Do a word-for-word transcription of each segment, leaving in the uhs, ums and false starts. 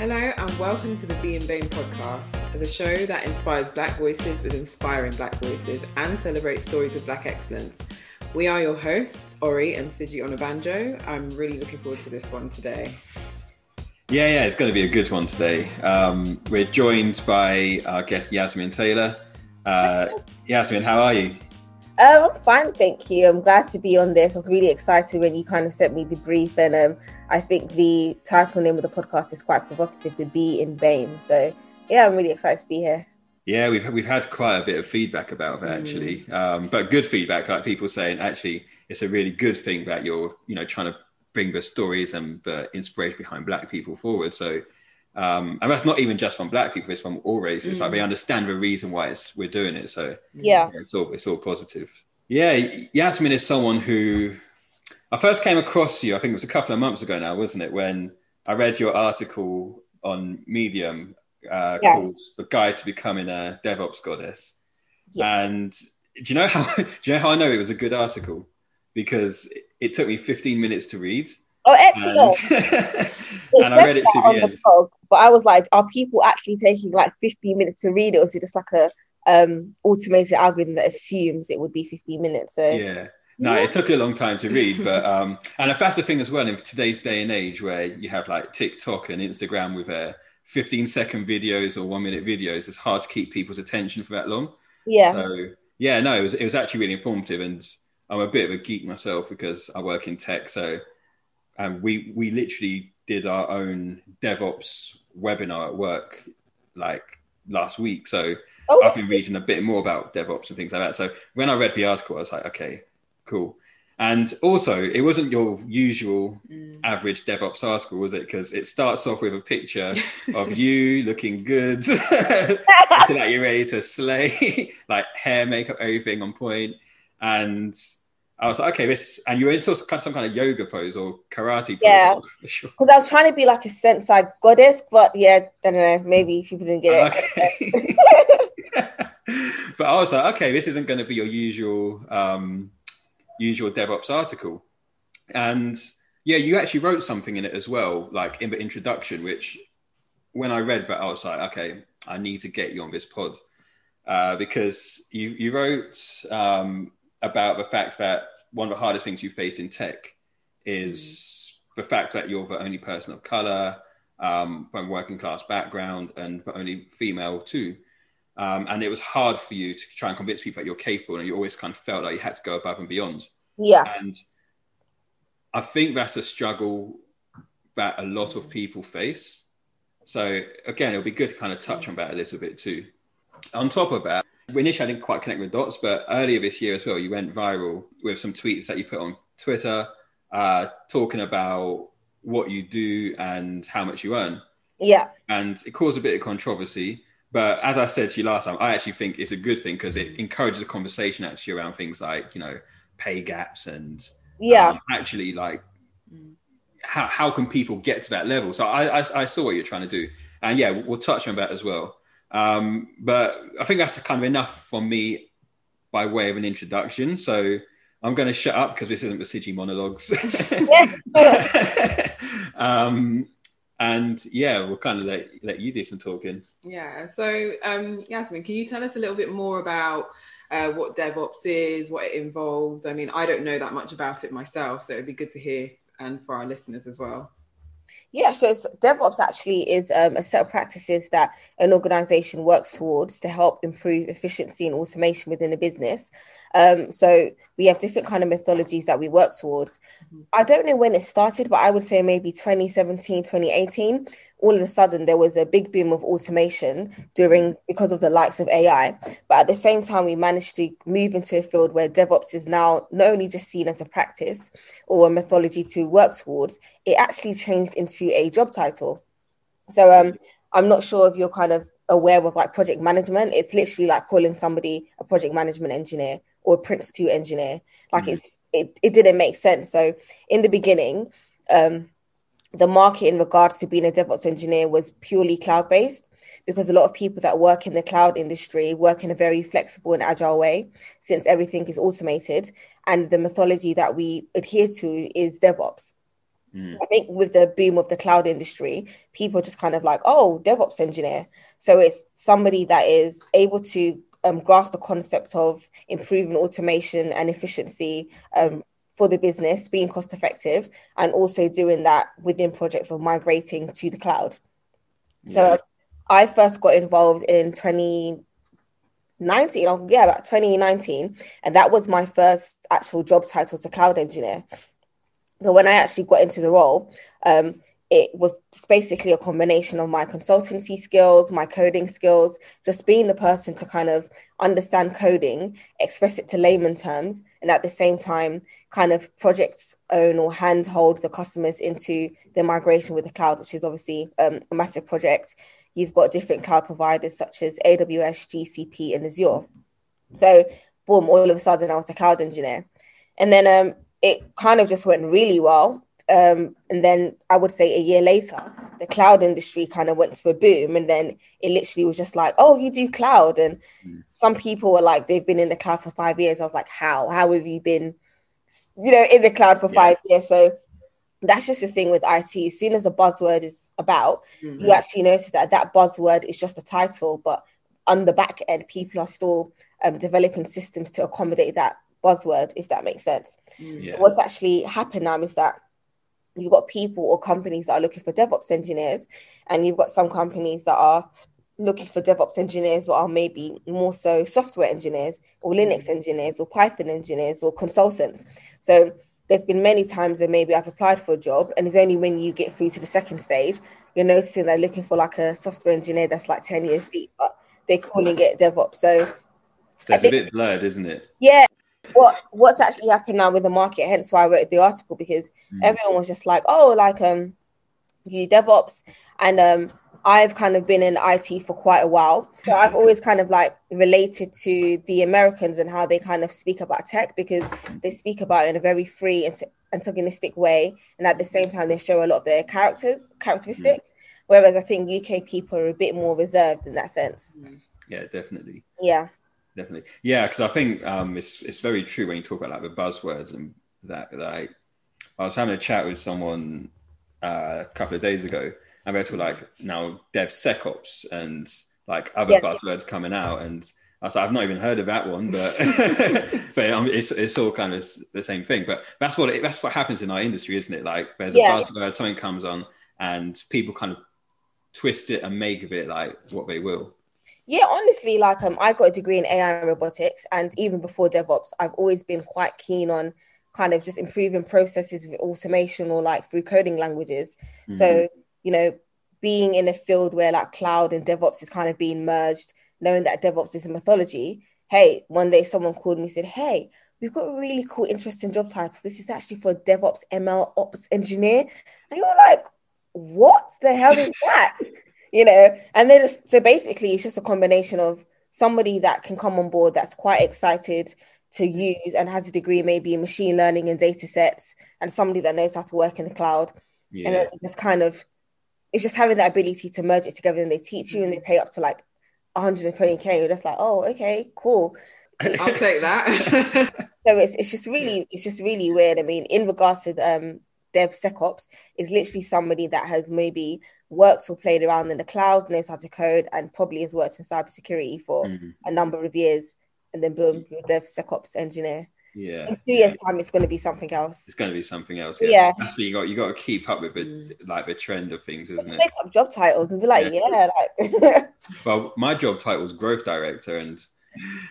Hello and welcome to the Be In BAME podcast, the show that inspires Black voices with inspiring Black voices and celebrates stories of Black excellence. We are your hosts, Ori and Siji Onabanjo. I'm really looking forward to this one today. Yeah, yeah, it's going to be a good one today. Um, we're joined by our guest Yasmin Taylor. Uh, Yasmin, how are you? Um, I'm fine, thank you. I'm glad to be on this. I was really excited when you kind of sent me the brief, and um, I think the title name of the podcast is quite provocative, the Be In BAME. So yeah, I'm really excited to be here. Yeah, we've we've had quite a bit of feedback about that actually, mm. um, but good feedback, like people saying actually it's a really good thing that you're you know trying to bring the stories and the inspiration behind Black people forward. So. Um, and that's not even just from Black people, it's from all races. Mm. Like they understand the reason why it's, we're doing it. So yeah. yeah, it's all it's all positive. Yeah, Yasmin is someone who I first came across you. I think it was a couple of months ago now, wasn't it? When I read your article on Medium uh, yeah. called "The Guide to Becoming a DevOps Goddess." Yeah. And do you know how? Do you know how I know it was a good article? Because it took me fifteen minutes to read. Oh, excellent! And, and I read it to the end. Blog, but I was like, are people actually taking like fifteen minutes to read it, or is it just like a um, automated algorithm that assumes it would be fifteen minutes? So yeah, no, yeah. It took a long time to read, but um, and that's the thing as well in today's day and age where you have like TikTok and Instagram with their fifteen second videos or one minute videos. It's hard to keep people's attention for that long. Yeah. So yeah, no, it was it was actually really informative, and I'm a bit of a geek myself because I work in tech, so. And we, we literally did our own DevOps webinar at work like last week. So oh. I've been reading a bit more about DevOps and things like that. So when I read the article, I was like, okay, cool. And also it wasn't your usual mm. average DevOps article, was it? Because it starts off with a picture of you looking good, looking like you're ready to slay, like hair, makeup, everything on point. And I was like, okay, this, and you were in sort of kind of some kind of yoga pose or karate pose. Yeah, because sure. I was trying to be like a sensei goddess, but yeah, I don't know, maybe people didn't get it. Okay. But I was like, okay, this isn't going to be your usual, um, usual DevOps article. And yeah, you actually wrote something in it as well, like in the introduction, which when I read, but I was like, okay, I need to get you on this pod uh, because you, you wrote... Um, about the fact that one of the hardest things you face in tech is mm. the fact that you're the only person of color um, from working class background and the only female too. Um, and it was hard for you to try and convince people that you're capable, and you always kind of felt like you had to go above and beyond. Yeah. And I think that's a struggle that a lot of people face. So again, it'll be good to kind of touch on that a little bit too. On top of that, initially I didn't quite connect with dots, but earlier this year as well you went viral with some tweets that you put on Twitter uh talking about what you do and how much you earn. Yeah. And it caused a bit of controversy, but as I said to you last time, I actually think it's a good thing because it encourages a conversation actually around things like, you know, pay gaps and yeah um, actually like how how can people get to that level. So I, I I saw what you're trying to do, and yeah, we'll touch on that as well. Um, but I think that's kind of enough for me by way of an introduction. So I'm going to shut up because this isn't the Siji monologues. um, and yeah, we'll kind of let, let you do some talking. Yeah. So um, Yasmin, can you tell us a little bit more about uh, what DevOps is, what it involves? I mean, I don't know that much about it myself, so it'd be good to hear, and for our listeners as well. Yeah, so DevOps actually is um, a set of practices that an organization works towards to help improve efficiency and automation within a business. Um, so we have different kind of methodologies that we work towards. I don't know when it started, but I would say maybe twenty seventeen, twenty eighteen, all of a sudden there was a big boom of automation during because of the likes of A I. But at the same time, we managed to move into a field where DevOps is now not only just seen as a practice or a methodology to work towards, it actually changed into a job title. So um, I'm not sure if you're kind of aware of like project management. It's literally like calling somebody a project management engineer or Prince two engineer. Like mm-hmm. it's, it it didn't make sense. So in the beginning, um, the market in regards to being a DevOps engineer was purely cloud-based, because a lot of people that work in the cloud industry work in a very flexible and agile way, since everything is automated. And the methodology that we adhere to is DevOps. Mm. I think with the boom of the cloud industry, people just kind of like, oh, DevOps engineer. So it's somebody that is able to um, grasp the concept of improving automation and efficiency um, for the business, being cost effective, and also doing that within projects of migrating to the cloud. Yeah. So I first got involved in twenty nineteen, yeah, about twenty nineteen. And that was my first actual job title as a cloud engineer. But when I actually got into the role, um, it was basically a combination of my consultancy skills, my coding skills, just being the person to kind of understand coding, express it to layman terms, and at the same time, kind of project own or handhold the customers into their migration with the cloud, which is obviously um, a massive project. You've got different cloud providers such as A W S, G C P, and Azure. So, boom, all of a sudden, I was a cloud engineer. And then um, it kind of just went really well. Um, and then I would say a year later, the cloud industry kind of went to a boom. And then it literally was just like, oh, you do cloud. And mm. some people were like, they've been in the cloud for five years. I was like, how? How have you been, you know, in the cloud for yeah. five years? So that's just the thing with I T. As soon as a buzzword is about, mm-hmm. you actually notice that that buzzword is just a title. But on the back end, people are still um, developing systems to accommodate that buzzword, if that makes sense. Yeah. What's actually happened now is that you've got people or companies that are looking for DevOps engineers, and you've got some companies that are looking for DevOps engineers but are maybe more so software engineers or Linux engineers or Python engineers or consultants. So there's been many times that maybe I've applied for a job, and it's only when you get through to the second stage you're noticing they're looking for like a software engineer that's like ten years deep, but they're calling it DevOps. So, so it's think, a bit blurred, isn't it? Yeah. What what's actually happened now with the market, hence why I wrote the article, because mm. everyone was just like, oh, like um you DevOps, and um I've kind of been in I T for quite a while, so I've always kind of like related to the Americans and how they kind of speak about tech, because they speak about it in a very free and antagonistic way, and at the same time they show a lot of their characters characteristics mm. whereas I think U K people are a bit more reserved in that sense. Yeah, definitely. Yeah. Definitely. Yeah, because I think um, it's it's very true when you talk about like the buzzwords and that. Like, I was having a chat with someone uh, a couple of days ago, and we were talking like now DevSecOps and like other yeah. buzzwords coming out, and I was like, I've not even heard of that one, but but um, it's it's all kind of the same thing. But that's what it, that's what happens in our industry, isn't it? Like, there's yeah. a buzzword, something comes on, and people kind of twist it and make of it like what they will. Yeah, honestly, like um, I got a degree in A I and robotics, and even before DevOps, I've always been quite keen on kind of just improving processes with automation or like through coding languages. Mm-hmm. So, you know, being in a field where like cloud and DevOps is kind of being merged, knowing that DevOps is a mythology. Hey, one day someone called me and said, hey, we've got a really cool, interesting job title. This is actually for DevOps M L Ops engineer. And you're like, what the hell is that? You know, and then so basically it's just a combination of somebody that can come on board that's quite excited to use and has a degree maybe in machine learning and data sets, and somebody that knows how to work in the cloud. Yeah. And it's just kind of, it's just having that ability to merge it together, and they teach you and they pay up to like one hundred twenty K. You're just like, oh, okay, cool. I'll take that. So it's it's just really, it's just really weird. I mean, in regards to um, DevSecOps, is literally somebody that has maybe worked or played around in the cloud, knows how to code, and probably has worked in cybersecurity for mm-hmm. a number of years, and then boom, you're a DevSecOps engineer. Yeah, in two yeah. years' time, it's going to be something else. It's going to be something else. Yeah, yeah. That's what you got. You got to keep up with the mm. like the trend of things, isn't Just it? Make up job titles and be like, yeah, yeah like. Well, my job title is growth director, and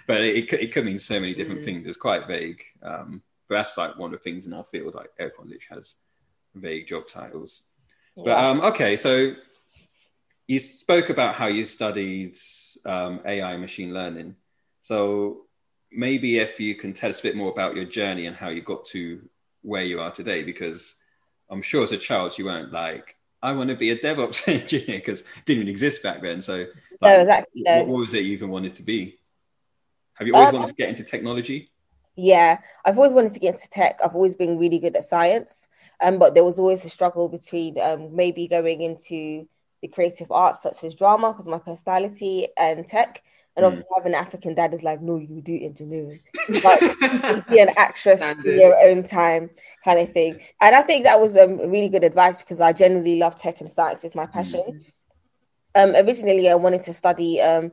but it it could mean so many different mm. things. It's quite vague. Um, but that's like one of the things in our field. Like everyone literally has vague job titles. But um, okay, so you spoke about how you studied um, A I machine learning. So maybe if you can tell us a bit more about your journey and how you got to where you are today, because I'm sure as a child you weren't like, I want to be a DevOps engineer, because it didn't even exist back then. So like, no, exactly, no. What, what was it you even wanted to be? Have you always um, wanted to get into technology? Yeah, I've always wanted to get into tech. I've always been really good at science, um, but there was always a struggle between um, maybe going into the creative arts, such as drama, because of my personality, and tech. and obviously mm. having an African dad is like, no, you do engineering. Like, be an actress in your own time kind of thing. And I think that was um, really good advice, because I generally love tech and science. It's my passion. Mm. Um, originally, I wanted to study um,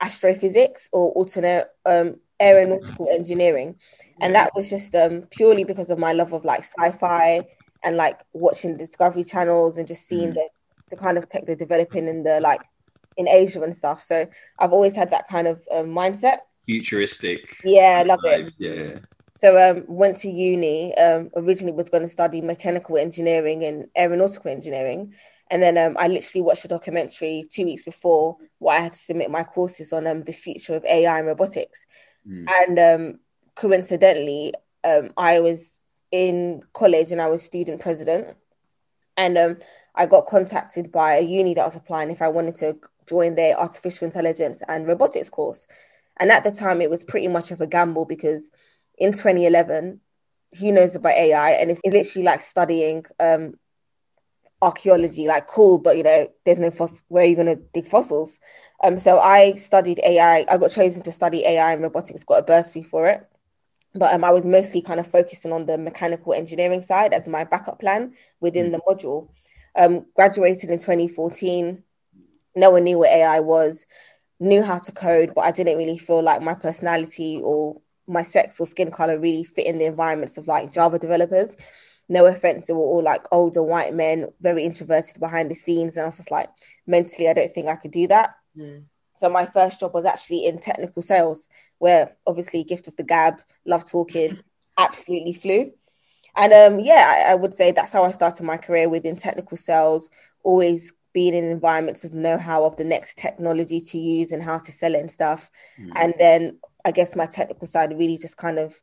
astrophysics or alternate um, aeronautical engineering. And that was just um, purely because of my love of like sci-fi and like watching Discovery channels and just seeing mm. the, the kind of tech they're developing in the like in Asia and stuff. So I've always had that kind of um, mindset. Futuristic. Yeah, I love it. Yeah. So um, went to uni, um, originally was going to study mechanical engineering and aeronautical engineering. And then um, I literally watched a documentary two weeks before where I had to submit my courses on um, the future of A I and robotics. Mm. And um, coincidentally, um, I was in college and I was student president. And um, I got contacted by a uni that was applying if I wanted to join their artificial intelligence and robotics course. And at the time, it was pretty much of a gamble, because in twenty eleven, who knows about A I? And it's, it's literally like studying um, archaeology, like cool, but you know, there's no fossils. Where are you going to dig fossils? Um, so I studied A I. I got chosen to study A I and robotics, got a bursary for it. But um, I was mostly kind of focusing on the mechanical engineering side as my backup plan within mm. the module. Um, graduated in twenty fourteen. No one knew what A I was, knew how to code, but I didn't really feel like my personality or my sex or skin color really fit in the environments of like Java developers. No offense, they were all like older white men, very introverted behind the scenes. And I was just like, mentally, I don't think I could do that. Mm. So my first job was actually in technical sales, where obviously gift of the gab, love talking, absolutely flew. And um, yeah, I, I would say that's how I started my career within technical sales, always being in environments of know-how of the next technology to use and how to sell it and stuff. Mm. And then I guess my technical side really just kind of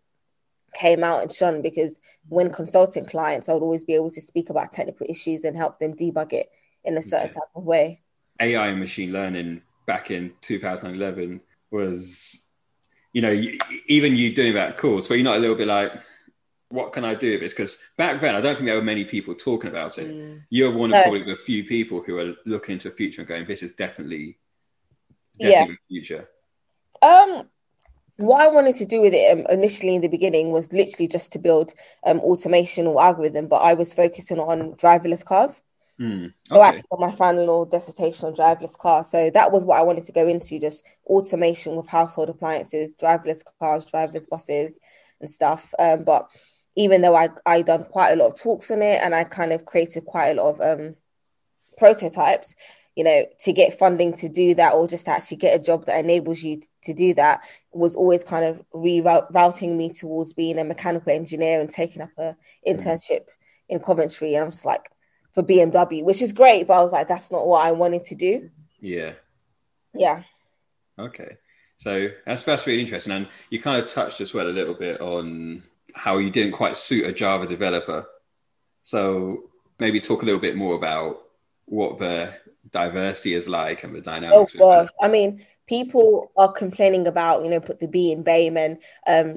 came out and shone, because when consulting clients, I would always be able to speak about technical issues and help them debug it in a certain yeah. type of way. A I and machine learning back in two thousand eleven was, you know, even you doing that course, where you're not a little bit like, what can I do with this? Because back then, I don't think there were many people talking about it. Mm. You're one of no. probably the few people who are looking into the future and going, this is definitely, definitely yeah. the future. Um, what I wanted to do with it um, initially in the beginning was literally just to build um, automation or algorithm, but I was focusing on driverless cars. Mm. Okay. So actually my final dissertation on driverless cars. So that was what I wanted to go into, just automation with household appliances, driverless cars, driverless buses and stuff. Um, but even though I I done quite a lot of talks on it and I kind of created quite a lot of um, prototypes, you know, to get funding to do that or just to actually get a job that enables you t- to do that was always kind of rerouting me towards being a mechanical engineer and taking up an internship in Coventry. And I was like, for B M W, which is great, but I was like, that's not what I wanted to do. Yeah. Yeah. Okay. So that's, that's really interesting. And you kind of touched as well a little bit on how you didn't quite suit a Java developer. So maybe talk a little bit more about what the diversity is like and the dynamics. Oh, gosh. I mean, people are complaining about, you know, put the B in BAME and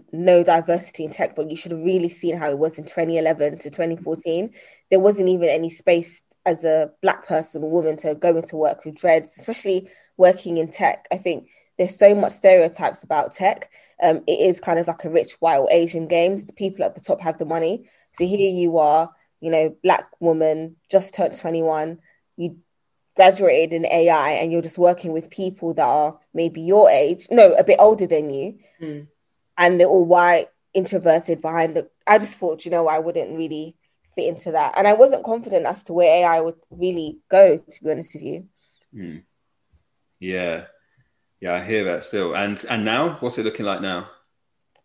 um, no diversity in tech, but you should have really seen how it was in twenty eleven to twenty fourteen. There wasn't even any space as a Black person or woman to go into work with dreads, especially working in tech. I think there's so much stereotypes about tech. Um, it is kind of like a rich white or Asian games. The people at the top have the money. So here you are, you know, Black woman, just turned twenty-one. You graduated in A I and you're just working with people that are maybe your age, no, a bit older than you. Mm. And they're all white, introverted behind the... I just thought, you know, I wouldn't really fit into that. And I wasn't confident as to where A I would really go, to be honest with you. Mm. Yeah. Yeah, I hear that still. And and now, what's it looking like now?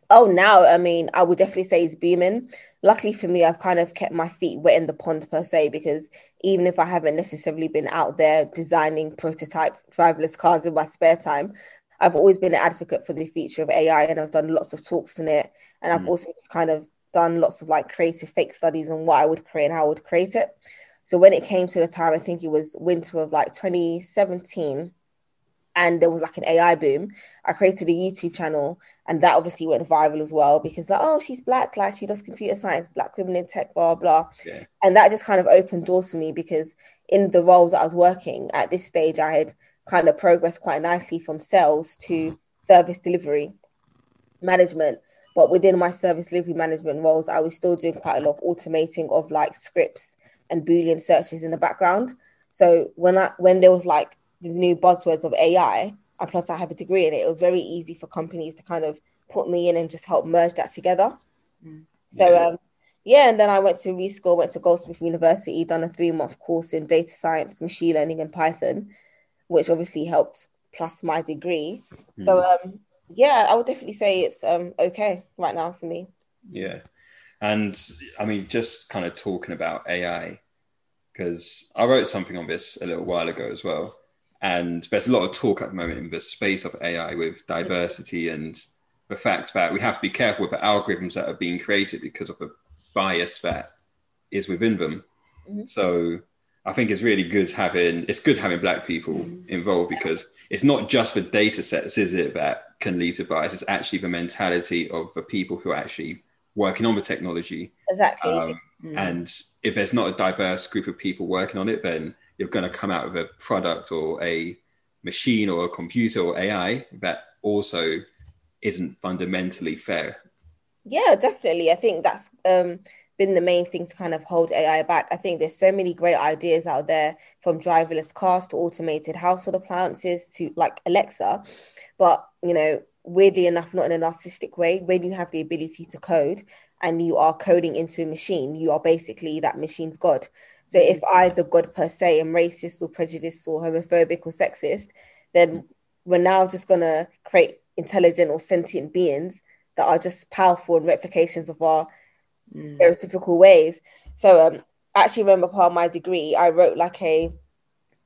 Oh, now, I mean, I would definitely say it's booming. Luckily for me, I've kind of kept my feet wet in the pond per se, because even if I haven't necessarily been out there designing prototype driverless cars in my spare time, I've always been an advocate for the future of A I and I've done lots of talks on it. And I've mm. also just kind of done lots of like creative fake studies on what I would create and how I would create it. So when it came to the time, I think it was winter of like twenty seventeen, and there was like an A I boom. I created a YouTube channel and that obviously went viral as well, because like, oh, she's Black, like she does computer science, Black women in tech, blah, blah. Yeah. And that just kind of opened doors for me, because in the roles that I was working at this stage, I had kind of progressed quite nicely from sales to service delivery management. But within my service delivery management roles, I was still doing quite a lot of automating of like scripts and Boolean searches in the background. So when I when there was like the new buzzwords of A I, and plus I have a degree in it, it was very easy for companies to kind of put me in and just help merge that together. Mm. So yeah. Um, yeah, and then I went to Rescore, went to Goldsmith University, done a three-month course in data science, machine learning, and Python, which obviously helped plus my degree. Mm. So um, yeah, I would definitely say it's um, okay right now for me. Yeah. And I mean, just kind of talking about A I, because I wrote something on this a little while ago as well. And there's a lot of talk at the moment in the space of A I with diversity and the fact that we have to be careful with the algorithms that are being created because of the bias that is within them. Mm-hmm. So I think it's really good having, it's good having Black people mm-hmm. involved, because it's not just the data sets, is it, that can lead to bias. It's actually the mentality of the people who are actually working on the technology. Exactly. Um, mm-hmm. And if there's not a diverse group of people working on it, then you're going to come out with a product or a machine or a computer or A I that also isn't fundamentally fair. Yeah, definitely. I think that's um, been the main thing to kind of hold A I back. I think there's so many great ideas out there, from driverless cars to automated household appliances to like Alexa. But, you know, weirdly enough, not in a narcissistic way, when you have the ability to code and you are coding into a machine, you are basically that machine's God. So if I, the God per se, am racist or prejudiced or homophobic or sexist, then we're now just going to create intelligent or sentient beings that are just powerful and replications of our mm. stereotypical ways. So um, I actually remember part of my degree, I wrote like a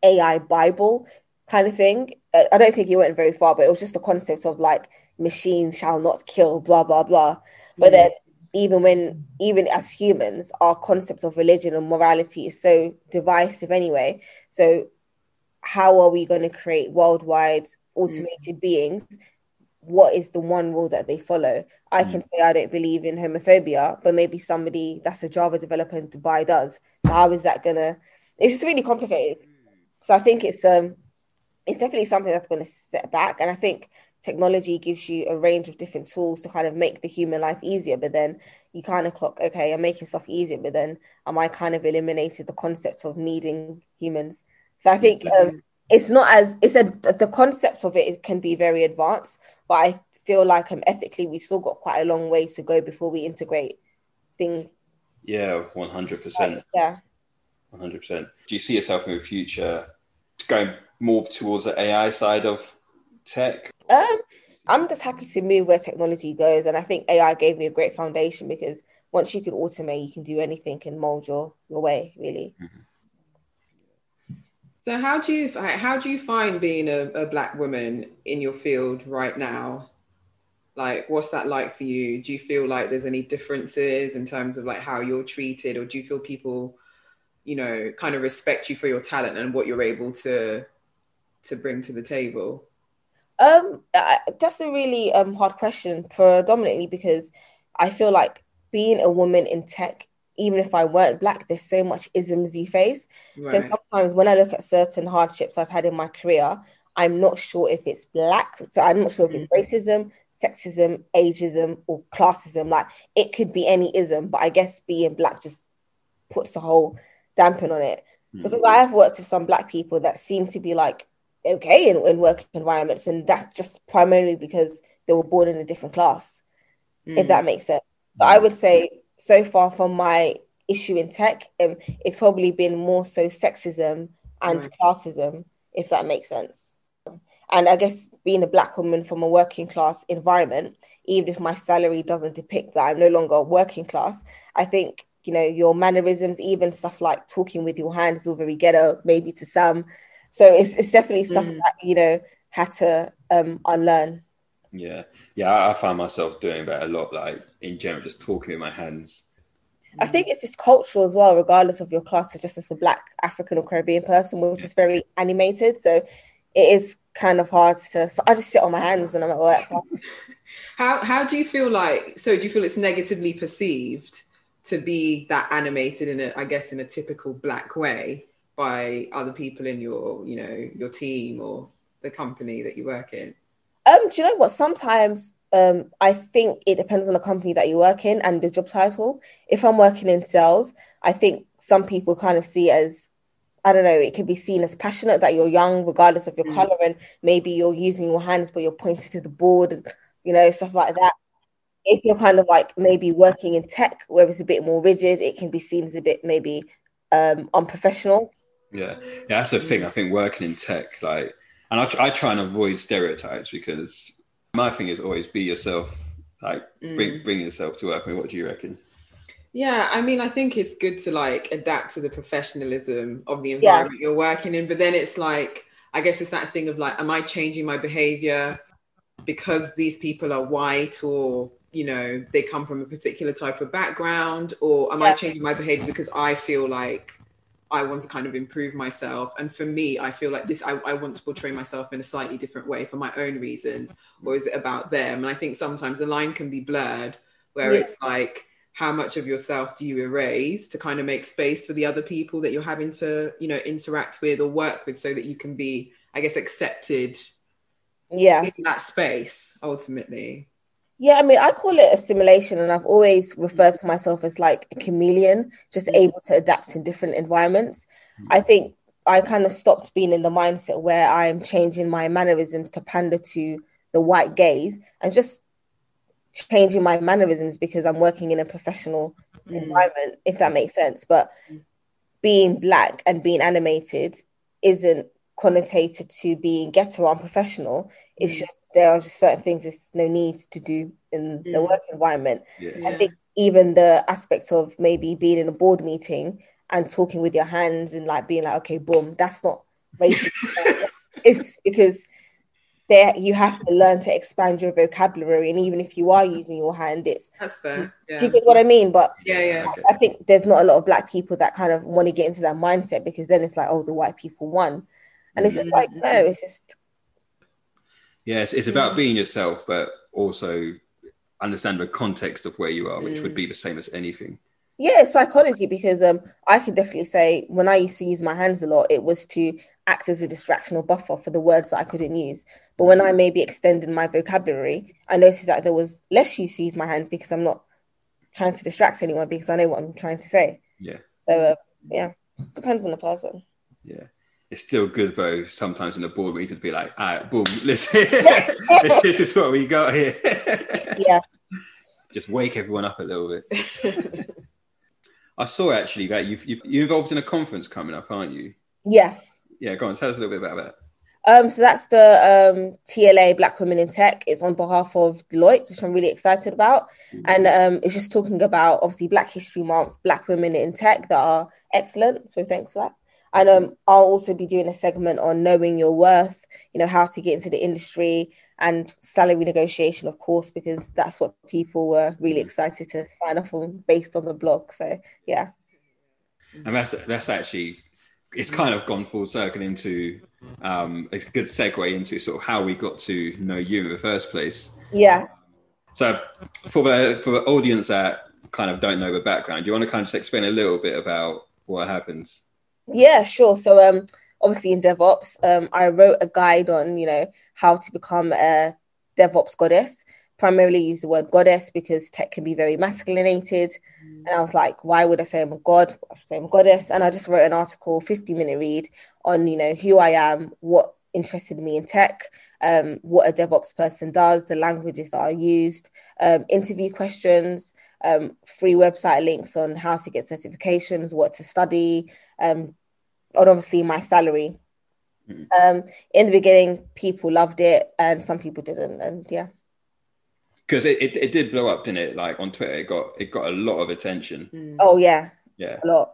A I Bible kind of thing. I don't think it went very far, but it was just the concept of like, machine shall not kill, blah, blah, blah. But mm. then even when, even as humans, our concept of religion and morality is so divisive anyway. So how are we going to create worldwide automated mm. beings? What is the one rule that they follow? I mm. can say I don't believe in homophobia, but maybe somebody that's a Java developer in Dubai does. So how is that going to... It's just really complicated. So I think it's um, it's definitely something that's going to set back. And I think technology gives you a range of different tools to kind of make the human life easier, but then you kind of clock, okay, I'm making stuff easier, but then am I kind of eliminated the concept of needing humans? So I think um, it's not as, it's a, the concept of it can be very advanced, but I feel like um, ethically we've still got quite a long way to go before we integrate things. Yeah, one hundred percent. Like, yeah. one hundred percent. Do you see yourself in the future going more towards the A I side of tech? Um, I'm just happy to move where technology goes, and I think A I gave me a great foundation, because once you can automate, you can do anything and mold your, your way, really. Mm-hmm. So, how do you how do you find being a, a Black woman in your field right now? Like, what's that like for you? Do you feel like there's any differences in terms of like how you're treated, or do you feel people, you know, kind of respect you for your talent and what you're able to to bring to the table? Um, I, that's a really um, hard question, predominantly because I feel like being a woman in tech, even if I weren't Black, there's so much ismsy face. Right. So sometimes when I look at certain hardships I've had in my career, I'm not sure if it's Black. So I'm not sure if it's racism, sexism, ageism, or classism. Like, it could be any ism, but I guess being Black just puts a whole dampen on it. Mm-hmm. Because I have worked with some Black people that seem to be like, okay in, in work environments, and that's just primarily because they were born in a different class, mm. if that makes sense. So I would say so far from my issue in tech, um, it's probably been more so sexism and right. classism, if that makes sense. And I guess being a Black woman from a working class environment, even if my salary doesn't depict that I'm no longer working class, I think, you know, your mannerisms, even stuff like talking with your hands, is all very ghetto, maybe to some. So it's it's definitely stuff mm. that, you know, had to um, unlearn. Yeah. Yeah, I, I find myself doing that a lot, like in general, just talking with my hands. I think it's just cultural as well, regardless of your class, it's just as a Black, African or Caribbean person, which is very animated. So it is kind of hard to, so I just sit on my hands when I'm at work. how how do you feel like, so do you feel it's negatively perceived to be that animated in a, I guess, in a typical Black way? by other people in your, you know, your team or the company that you work in? Um, do you know what? Sometimes um, I think it depends on the company that you work in and the job title. If I'm working in sales, I think some people kind of see as, I don't know, it can be seen as passionate that you're young, regardless of your mm. color, and maybe you're using your hands, but you're pointing to the board and, you know, stuff like that. If you're kind of like maybe working in tech, where it's a bit more rigid, it can be seen as a bit maybe um, unprofessional. Yeah. yeah, that's the thing. I think working in tech, like, and I, I try and avoid stereotypes, because my thing is always be yourself, like mm. bring, bring yourself to work. I mean, what do you reckon? Yeah, I mean, I think it's good to like adapt to the professionalism of the environment yeah. you're working in. But then it's like, I guess it's that thing of like, am I changing my behavior because these people are white, or, you know, they come from a particular type of background, or am yeah. I changing my behavior because I feel like I want to kind of improve myself? And for me, I feel like this, I, I want to portray myself in a slightly different way for my own reasons, or is it about them? And I think sometimes the line can be blurred, where yeah. it's like, how much of yourself do you erase to kind of make space for the other people that you're having to, you know, interact with or work with, so that you can be, I guess, accepted yeah. in that space ultimately. Yeah, I mean, I call it assimilation, and I've always referred to myself as like a chameleon, just mm-hmm. able to adapt in different environments. Mm-hmm. I think I kind of stopped being in the mindset where I'm changing my mannerisms to pander to the white gaze, and just changing my mannerisms because I'm working in a professional mm-hmm. environment, if that makes sense. But being black and being animated isn't connotated to being ghetto or unprofessional. Mm-hmm. It's just, there are just certain things there's no need to do in yeah. the work environment. Yeah. I think even the aspect of maybe being in a board meeting and talking with your hands and like being like, okay, boom, that's not racist. It's because there you have to learn to expand your vocabulary, and even if you are using your hand, it's that's fair. Yeah. Do you get what I mean? But yeah, yeah. I, okay. I think there's not a lot of black people that kind of want to get into that mindset, because then it's like, oh, the white people won, and it's mm-hmm. just like, no, it's just. Yes, it's about being yourself, but also understand the context of where you are, which would be the same as anything. Yeah, psychology, because um, I could definitely say when I used to use my hands a lot, it was to act as a distraction or buffer for the words that I couldn't use. But when I maybe extended my vocabulary, I noticed that there was less use to use my hands, because I'm not trying to distract anyone, because I know what I'm trying to say. Yeah. So, uh, yeah, it depends on the person. Yeah. It's still good, though, sometimes in the board meeting to be like, all right, boom, listen, this is what we got here. Yeah. Just wake everyone up a little bit. I saw, actually, that you've, you've, you're involved in a conference coming up, aren't you? Yeah. Yeah, go on, tell us a little bit about that. Um, so that's the um, T L A Black Women in Tech. It's on behalf of Deloitte, which I'm really excited about. Mm-hmm. And um, it's just talking about, obviously, Black History Month, Black women in tech that are excellent. So thanks for that. And um, I'll also be doing a segment on knowing your worth, you know, how to get into the industry, and salary negotiation, of course, because that's what people were really excited to sign up on based on the blog. So, yeah. And that's that's actually, it's kind of gone full circle into um, a good segue into sort of how we got to know you in the first place. Yeah. So for the, for the audience that kind of don't know the background, do you want to kind of just explain a little bit about what happens? Yeah, sure. So um, obviously in DevOps, um, I wrote a guide on, you know, how to become a DevOps goddess. Primarily use the word goddess because tech can be very masculinated. And I was like, why would I say I'm a god? I say I'm a goddess. And I just wrote an article, fifty minute read on, you know, who I am, what interested me in tech, um, what a DevOps person does, the languages that are used, um, interview questions, um, free website links on how to get certifications, what to study, um, and obviously my salary. Mm-hmm. Um, in the beginning, people loved it, and some people didn't, and yeah. Because it, it, it did blow up, didn't it? Like on Twitter, it got it got a lot of attention. Mm. Oh yeah, yeah, a lot.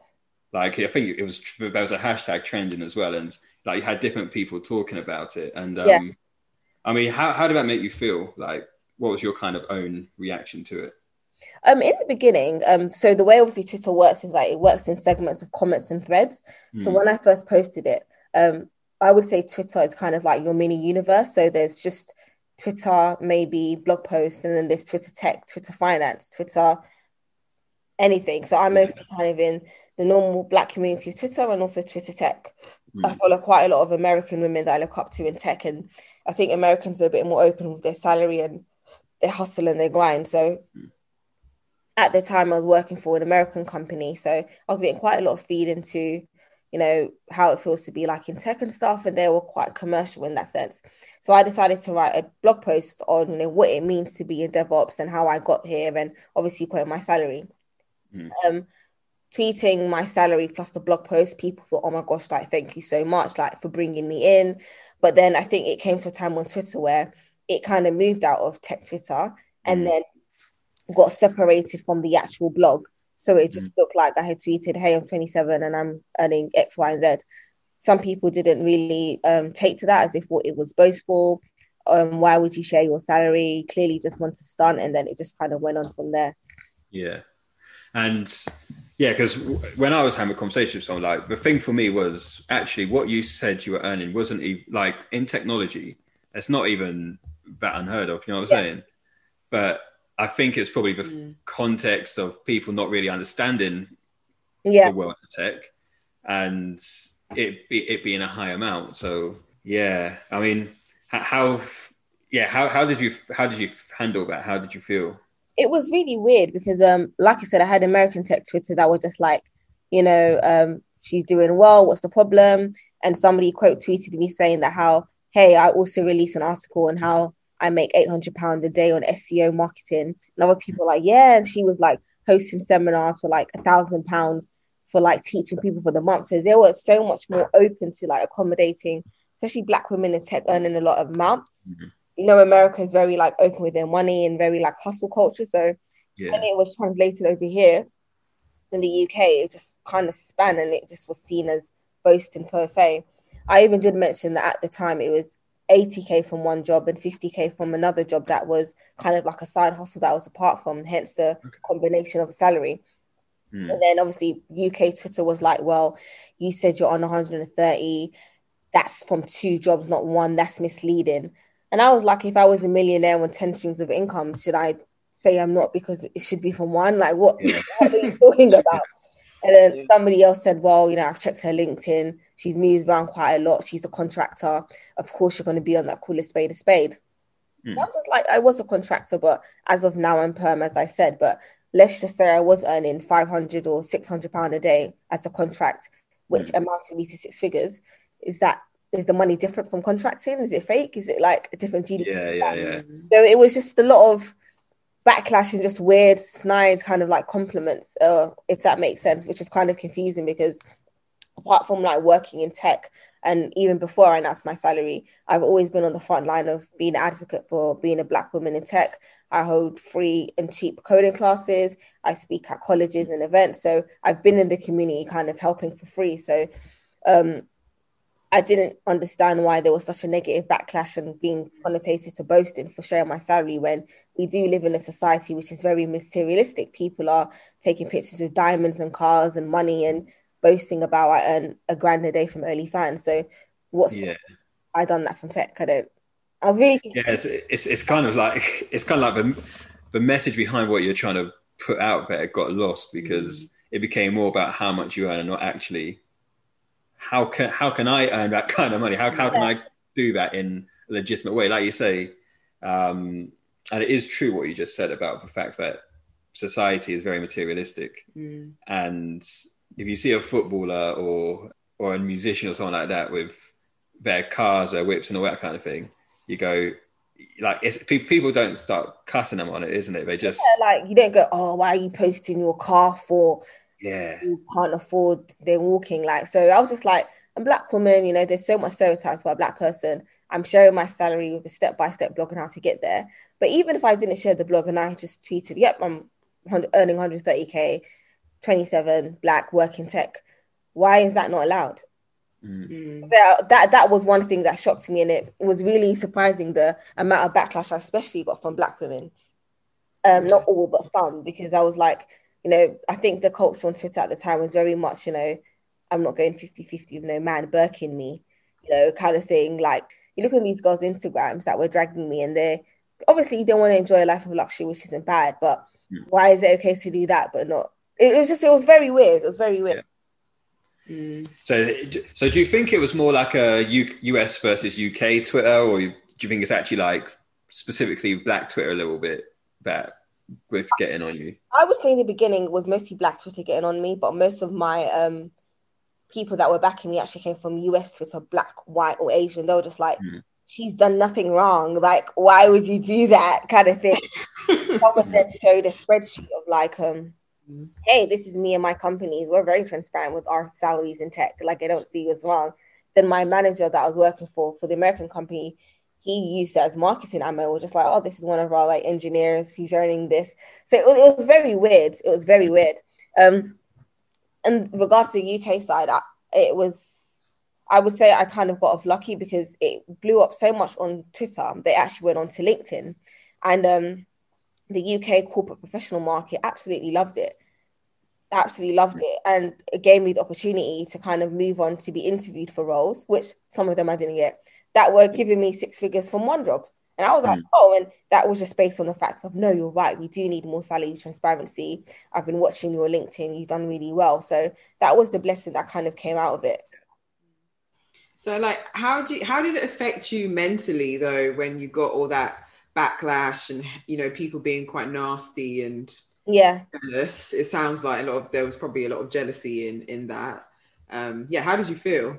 Like I think it was there was a hashtag trending as well, and like you had different people talking about it. And um, yeah. I mean, how how did that make you feel? Like, what was your kind of own reaction to it? Um, in the beginning, um, so the way obviously Twitter works is like it works in segments of comments and threads. Mm. So when I first posted it, um, I would say Twitter is kind of like your mini universe. So there's just Twitter, maybe blog posts, and then there's Twitter tech, Twitter finance, Twitter anything. So I'm mostly kind of in the normal Black community of Twitter and also Twitter tech. Mm. I follow quite a lot of American women that I look up to in tech, and I think Americans are a bit more open with their salary and their hustle and their grind. So mm. at the time, I was working for an American company, so I was getting quite a lot of feed into, you know, how it feels to be like in tech and stuff, and they were quite commercial in that sense. So I decided to write a blog post on, you know, what it means to be in DevOps and how I got here, and obviously quoting my salary. Mm. Um, tweeting my salary plus the blog post, people thought, oh my gosh, like, thank you so much, like, for bringing me in. But then I think it came to a time on Twitter where it kind of moved out of tech Twitter and mm. then got separated from the actual blog. So it just mm. looked like I had tweeted, hey, I'm twenty-seven and I'm earning X, Y, and Z. Some people didn't really um, take to that, as they thought it was boastful. Um, why would you share your salary? Clearly just want to stunt. And then it just kind of went on from there. Yeah. And yeah, because when I was having a conversation with someone, like, the thing for me was actually what you said you were earning wasn't even, like, in technology, it's not even that unheard of, you know what I'm yeah. saying? But I think it's probably the mm. context of people not really understanding yeah. the world of tech and it be, it being a high amount. So yeah, I mean, how yeah how how did you how did you handle that? How did you feel? It was really weird because, um, like I said, I had American tech Twitter that were just like, you know, um, she's doing well, what's the problem? And somebody quote tweeted me saying that how, hey, I also released an article on how I make eight hundred pounds a day on S E O marketing. And other people like, yeah. And she was like hosting seminars for like a thousand pounds for like teaching people for the month. So they were so much more open to like accommodating, especially Black women in tech earning a lot of amount. Mm-hmm. You know, America is very like open with their money and very like hustle culture. So yeah. when it was translated over here in the U K, it just kind of span and it just was seen as boasting per se. I even did mention that at the time it was eighty K from one job and fifty K from another job that was kind of like a side hustle that I was apart from, hence the okay. combination of salary. Mm. And then obviously U K Twitter was like, well, you said you're on one hundred thirty. That's from two jobs, not one. That's misleading. And I was like, if I was a millionaire on ten streams of income, should I say I'm not because it should be from one? Like, what, yeah. what are you talking about? And then yeah. somebody else said, well, you know, I've checked her LinkedIn. She's moved around quite a lot. She's a contractor. Of course, you're going to be on that call a spade a spade. Mm. I'm just like, I was a contractor, but as of now, I'm perm, as I said. But let's just say I was earning five hundred or six hundred pounds a day as a contract, which mm. amounts to me to six figures. Is that Is the money different from contracting? Is it fake? Is it like a different G D P? Yeah, yeah, yeah. So it was just a lot of backlash and just weird, snide kind of like compliments, uh, if that makes sense, which is kind of confusing because apart from like working in tech and even before I announced my salary, I've always been on the front line of being an advocate for being a Black woman in tech. I hold free and cheap coding classes. I speak at colleges and events. So I've been in the community kind of helping for free. So, um, I didn't understand why there was such a negative backlash and being connotated to boasting for sharing my salary when we do live in a society which is very materialistic. People are taking pictures of diamonds and cars and money and boasting about I earn a grand a day from OnlyFans. So what's yeah. I done that from tech? I don't. I was really yeah. It's it's, it's kind of like it's kind of like the, the message behind what you're trying to put out there got lost because mm. it became more about how much you earn and not actually. How can how can I earn that kind of money? How how can I do that in a legitimate way? Like you say, um, and it is true what you just said about the fact that society is very materialistic. Mm. And if you see a footballer or or a musician or someone like that with their cars, their whips and all that kind of thing, you go, like, it's, people don't start cussing them on it, isn't it? They just... Yeah, like, you don't go, oh, why are you posting your car for... Yeah, you can't afford their walking. Like, so I was just like, I'm a Black woman, you know, there's so much stereotypes about a Black person. I'm sharing my salary with a step-by-step blog on how to get there. But even if I didn't share the blog and I just tweeted, yep, I'm earning one hundred thirty K, twenty-seven, Black, working tech, why is that not allowed? Mm. So that that was one thing that shocked me, and it was really surprising the amount of backlash I especially got from Black women. Um, not all, but some, because I was like, you know, I think the culture on Twitter at the time was very much, you know, I'm not going fifty-fifty with no man birking me, you know, kind of thing. Like, you look at these girls' Instagrams that were dragging me and they obviously you don't want to enjoy a life of luxury, which isn't bad, but yeah. why is it okay to do that but not it, it was just, it was very weird. It was very weird. Yeah. Mm. So, so do you think it was more like a U S versus U K Twitter, or do you think it's actually like specifically Black Twitter a little bit that with getting on you? I would say in the beginning it was mostly Black Twitter getting on me, but most of my um, people that were backing me actually came from U S Twitter, Black, white, or Asian. They were just like, mm. she's done nothing wrong. Like, why would you do that kind of thing? Someone then showed a spreadsheet of like, um, mm. hey, this is me and my companies. We're very transparent with our salaries in tech. Like, I don't see what's wrong. Then my manager that I was working for, for the American company, he used it as marketing ammo. We're just like, oh, this is one of our like engineers. He's earning this. So it was, it was very weird. It was very weird. Um, and regards to the U K side, I, it was... I would say I kind of got off lucky because it blew up so much on Twitter. They actually went on to LinkedIn, and um, the U K corporate professional market absolutely loved it. Absolutely loved it. And it gave me the opportunity to kind of move on to be interviewed for roles, which some of them I didn't get, that were giving me six figures from one job. And I was like, oh, and that was just based on the fact of, no, you're right. We do need more salary transparency. I've been watching your LinkedIn. You've done really well. So that was the blessing that kind of came out of it. So like, how do you, how did it affect you mentally though, when you got all that backlash and, you know, people being quite nasty and yeah, jealous? It sounds like a lot of, there was probably a lot of jealousy in, in that. Um, yeah. How did you feel?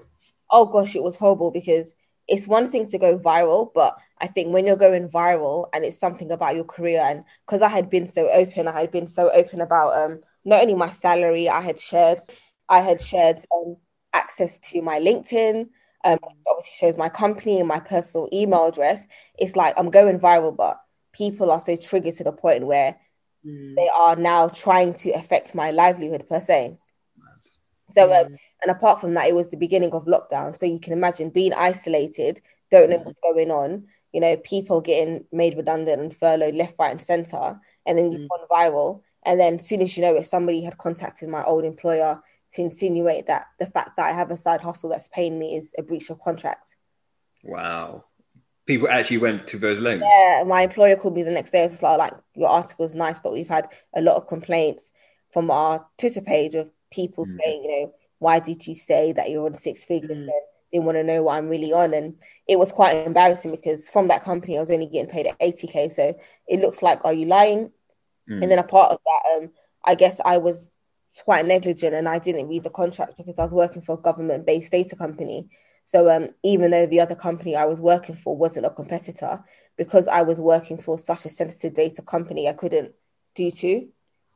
Oh gosh, it was horrible, because it's one thing to go viral, but I think when you're going viral and it's something about your career, and cause I had been so open, I had been so open about, um, not only my salary, I had shared, I had shared um, access to my LinkedIn. Um, obviously shows my company and my personal email address. It's like I'm going viral, but people are so triggered to the point where mm. they are now trying to affect my livelihood per se. So um, and apart from that, it was the beginning of lockdown, so you can imagine being isolated, don't know what's going on, you know, people getting made redundant and furloughed left, right and centre, and then you've gone viral, and then as soon as you know it, somebody had contacted my old employer to insinuate that the fact that I have a side hustle that's paying me is a breach of contract. Wow. People actually went to those lengths. Yeah, my employer called me the next day. I was just like, like, your article's nice, but we've had a lot of complaints from our Twitter page of people mm. saying, you know, why did you say that you're on six figures? Mm. And they want to know what I'm really on. And it was quite embarrassing, because from that company, I was only getting paid at eighty K. So it looks like, are you lying? Mm. And then a part of that, um, I guess I was quite negligent, and I didn't read the contract, because I was working for a government-based data company. So um, even though the other company I was working for wasn't a competitor, because I was working for such a sensitive data company, I couldn't do too.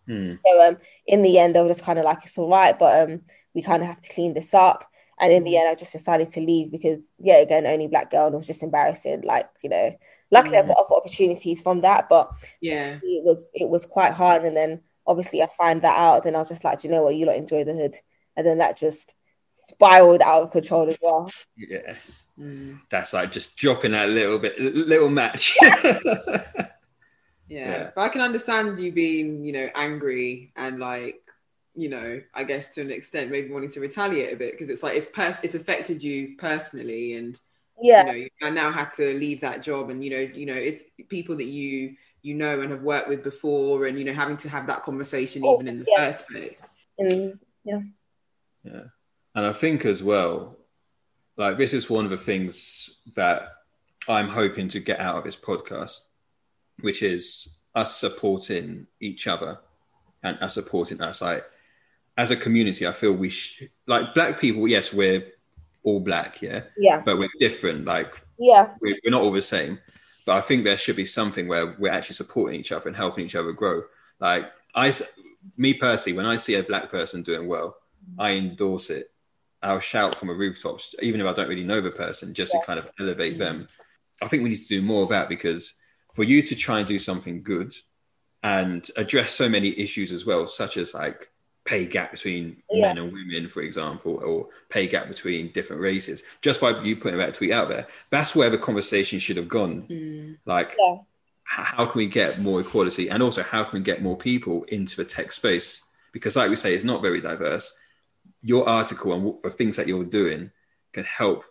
Hmm. So um, in the end, they were just kind of like, it's all right, but um, we kind of have to clean this up. And in the end, I just decided to leave because, yeah, again, only Black girl, and it was just embarrassing. Like, you know, luckily mm. I got other opportunities from that, but yeah, it was it was quite hard. And then obviously I find that out, then I was just like, do you know what, you lot enjoy the hood. And then that just spiraled out of control as well. Yeah. Mm. That's like just dropping that little bit, little match. Yeah. yeah. yeah. But I can understand you being, you know, angry and like, you know, I guess to an extent maybe wanting to retaliate a bit, because it's like, it's pers- it's affected you personally, and yeah, you know, I now had to leave that job, and, you know, you know, it's people that you you know, and have worked with before, and, you know, having to have that conversation even in the yeah. first place. Mm, yeah. Yeah. And I think as well, like, this is one of the things that I'm hoping to get out of this podcast, which is us supporting each other and us supporting us. Like, as a community, I feel we, sh- like, Black people, yes, we're all Black, yeah? Yeah. But we're different, like, yeah, we're, we're not all the same. But I think there should be something where we're actually supporting each other and helping each other grow. Like, I, me personally, when I see a Black person doing well, mm-hmm. I endorse it. I'll shout from a rooftop, even if I don't really know the person, just yeah. to kind of elevate mm-hmm. them. I think we need to do more of that, because for you to try and do something good and address so many issues as well, such as like pay gap between yeah. men and women, for example, or pay gap between different races, just by you putting that tweet out there, that's where the conversation should have gone. Mm. Like, yeah. how can we get more equality? And also, how can we get more people into the tech space? Because like we say, it's not very diverse. Your article and the things that you're doing can help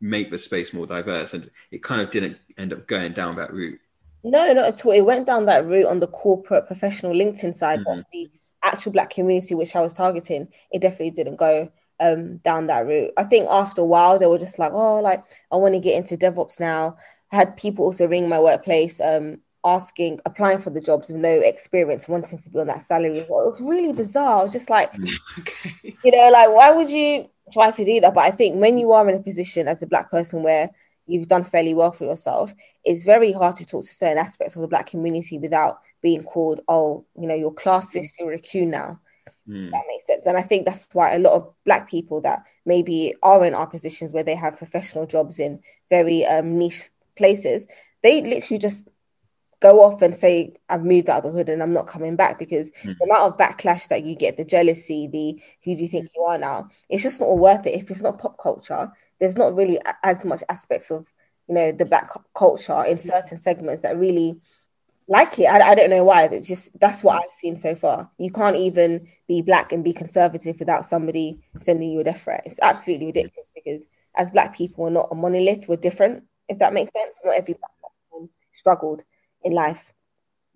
make the space more diverse. And it kind of didn't end up going down that route. No, not at all. It went down that route on the corporate professional LinkedIn side, mm. but the actual Black community, which I was targeting, it definitely didn't go um, down that route. I think after a while, they were just like, oh, like, I want to get into DevOps now. I had people also ring my workplace, um, asking, applying for the jobs with no experience, wanting to be on that salary. Well, it was really bizarre. I was just like, okay. You know, like, why would you try to do that? But I think when you are in a position as a Black person where you've done fairly well for yourself, it's very hard to talk to certain aspects of the Black community without being called, oh, you know, you're classist, you're a Q now. Mm. That makes sense. And I think that's why a lot of Black people that maybe are in our positions where they have professional jobs in very um, niche places, they literally just go off and say, I've moved out of the hood and I'm not coming back, because mm. the amount of backlash that you get, the jealousy, the who do you think you are now, it's just not worth it. If it's not pop culture, there's not really a- as much aspects of, you know, the Black c- culture in certain segments that really like it. I, I don't know why. That just that's what I've seen so far. You can't even be Black and be conservative without somebody sending you a death threat. It's absolutely ridiculous, because as Black people, we're not a monolith. We're different, if that makes sense. Not every Black person struggled in life.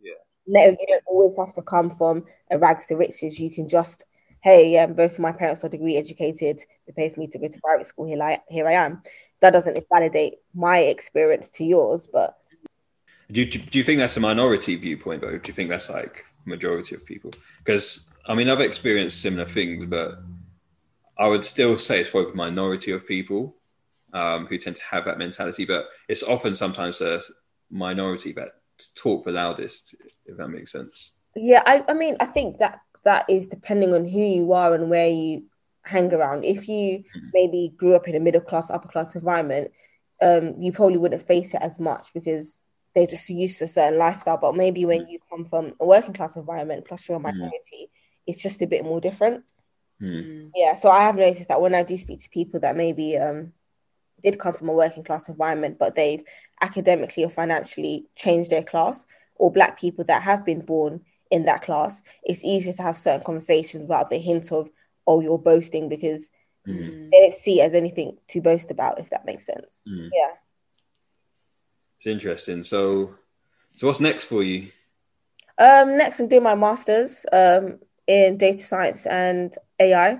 Yeah. No, you don't always have to come from a rags to riches. You can just, hey, um, both of my parents are degree educated. They pay for me to go to private school. Here I, here I am. That doesn't invalidate my experience to yours, but. Do, do, do you think that's a minority viewpoint, though? Do you think that's like majority of people? Because, I mean, I've experienced similar things, but I would still say it's both a minority of people um, who tend to have that mentality, but it's often sometimes a minority that talk the loudest, if that makes sense. Yeah, I, I mean, I think that that is depending on who you are and where you hang around. If you mm-hmm. maybe grew up in a middle-class, upper-class environment, um, you probably wouldn't face it as much because they're just used to a certain lifestyle. But maybe when you come from a working class environment, plus you're a minority, mm. it's just a bit more different. Mm. Yeah. So I have noticed that when I do speak to people that maybe um, did come from a working class environment, but they've academically or financially changed their class, or Black people that have been born in that class, it's easier to have certain conversations without the hint of, oh, you're boasting, because mm. they don't see it as anything to boast about, if that makes sense. Mm. Yeah. It's interesting. So, so what's next for you? Um, next, I'm doing my master's um, in data science and A I.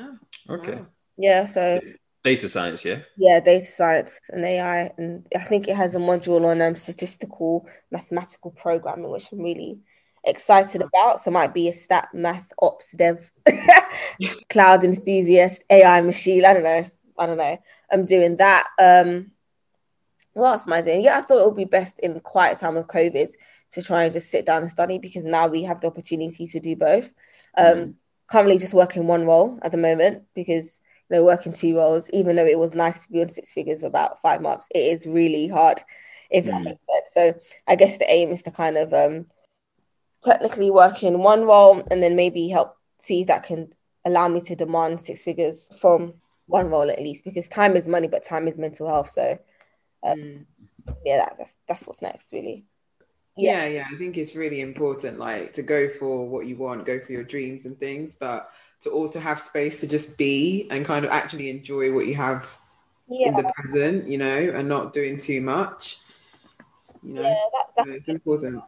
Oh, okay. Wow. Yeah. So data science, yeah. Yeah, data science and A I, and I think it has a module on um, statistical mathematical programming, which I'm really excited about. So, it might be a stat, math, ops, dev, cloud enthusiast, A I machine. I don't know. I don't know. I'm doing that. Um, What else am I doing? Yeah, I thought it would be best in quiet time of COVID to try and just sit down and study, because now we have the opportunity to do both. Um, mm. Currently just working one role at the moment, because, you know, working two roles, even though it was nice to be on six figures for about five months, it is really hard, if mm. that makes sense. So I guess the aim is to kind of um, technically work in one role and then maybe help see if that can allow me to demand six figures from one role at least, because time is money, but time is mental health. So Um, yeah, that, that's that's what's next, really. Yeah. yeah, yeah. I think it's really important, like, to go for what you want, go for your dreams and things, but to also have space to just be and kind of actually enjoy what you have yeah. in the present, you know, and not doing too much. You know, yeah, that's, that's so it's important.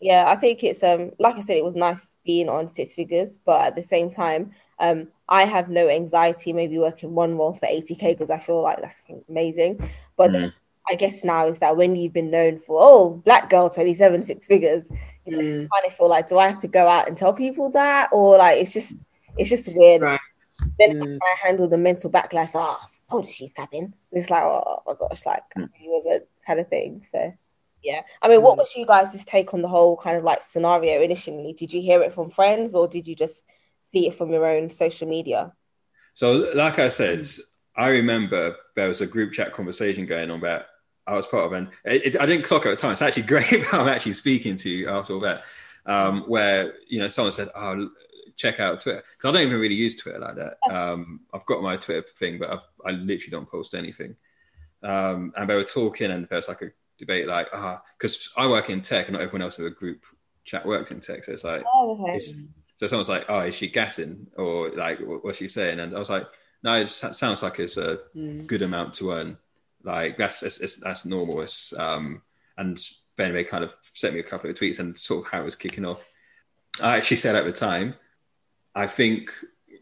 Yeah, I think it's um, like I said, it was nice being on six figures, but at the same time, um, I have no anxiety maybe working one role for eighty k because I feel like that's amazing, but. Mm. I guess now is that when you've been known for, oh, Black girl, twenty-seven, six figures, you know, mm. you kind of feel like, do I have to go out and tell people that? Or like, it's just, it's just weird. Right. Then mm. I handle the mental backlash. Oh, oh, she's tapping. It's like, oh my gosh, like, mm. he was a kind of thing. So, yeah. I mean, mm. what was you guys' take on the whole kind of like scenario initially? Did you hear it from friends or did you just see it from your own social media? So like I said, mm. I remember there was a group chat conversation going on about I was part of, and it, it, I didn't clock at the time. It's actually great how I'm actually speaking to you after all that, um, where, you know, someone said, oh, check out Twitter. Because I don't even really use Twitter like that. Um, I've got my Twitter thing, but I've, I literally don't post anything. Um, and they were talking and there was like a debate, like, ah, oh, because I work in tech and not everyone else in the group chat works in tech. So it's like, oh, okay. it's, so someone's like, oh, is she gassing? Or like, what's she saying? And I was like, no, it sounds like it's a mm. good amount to earn. Like that's it's, it's, that's normal. It's, um, and then they kind of sent me a couple of tweets and sort of how it was kicking off. I actually said at the time, I think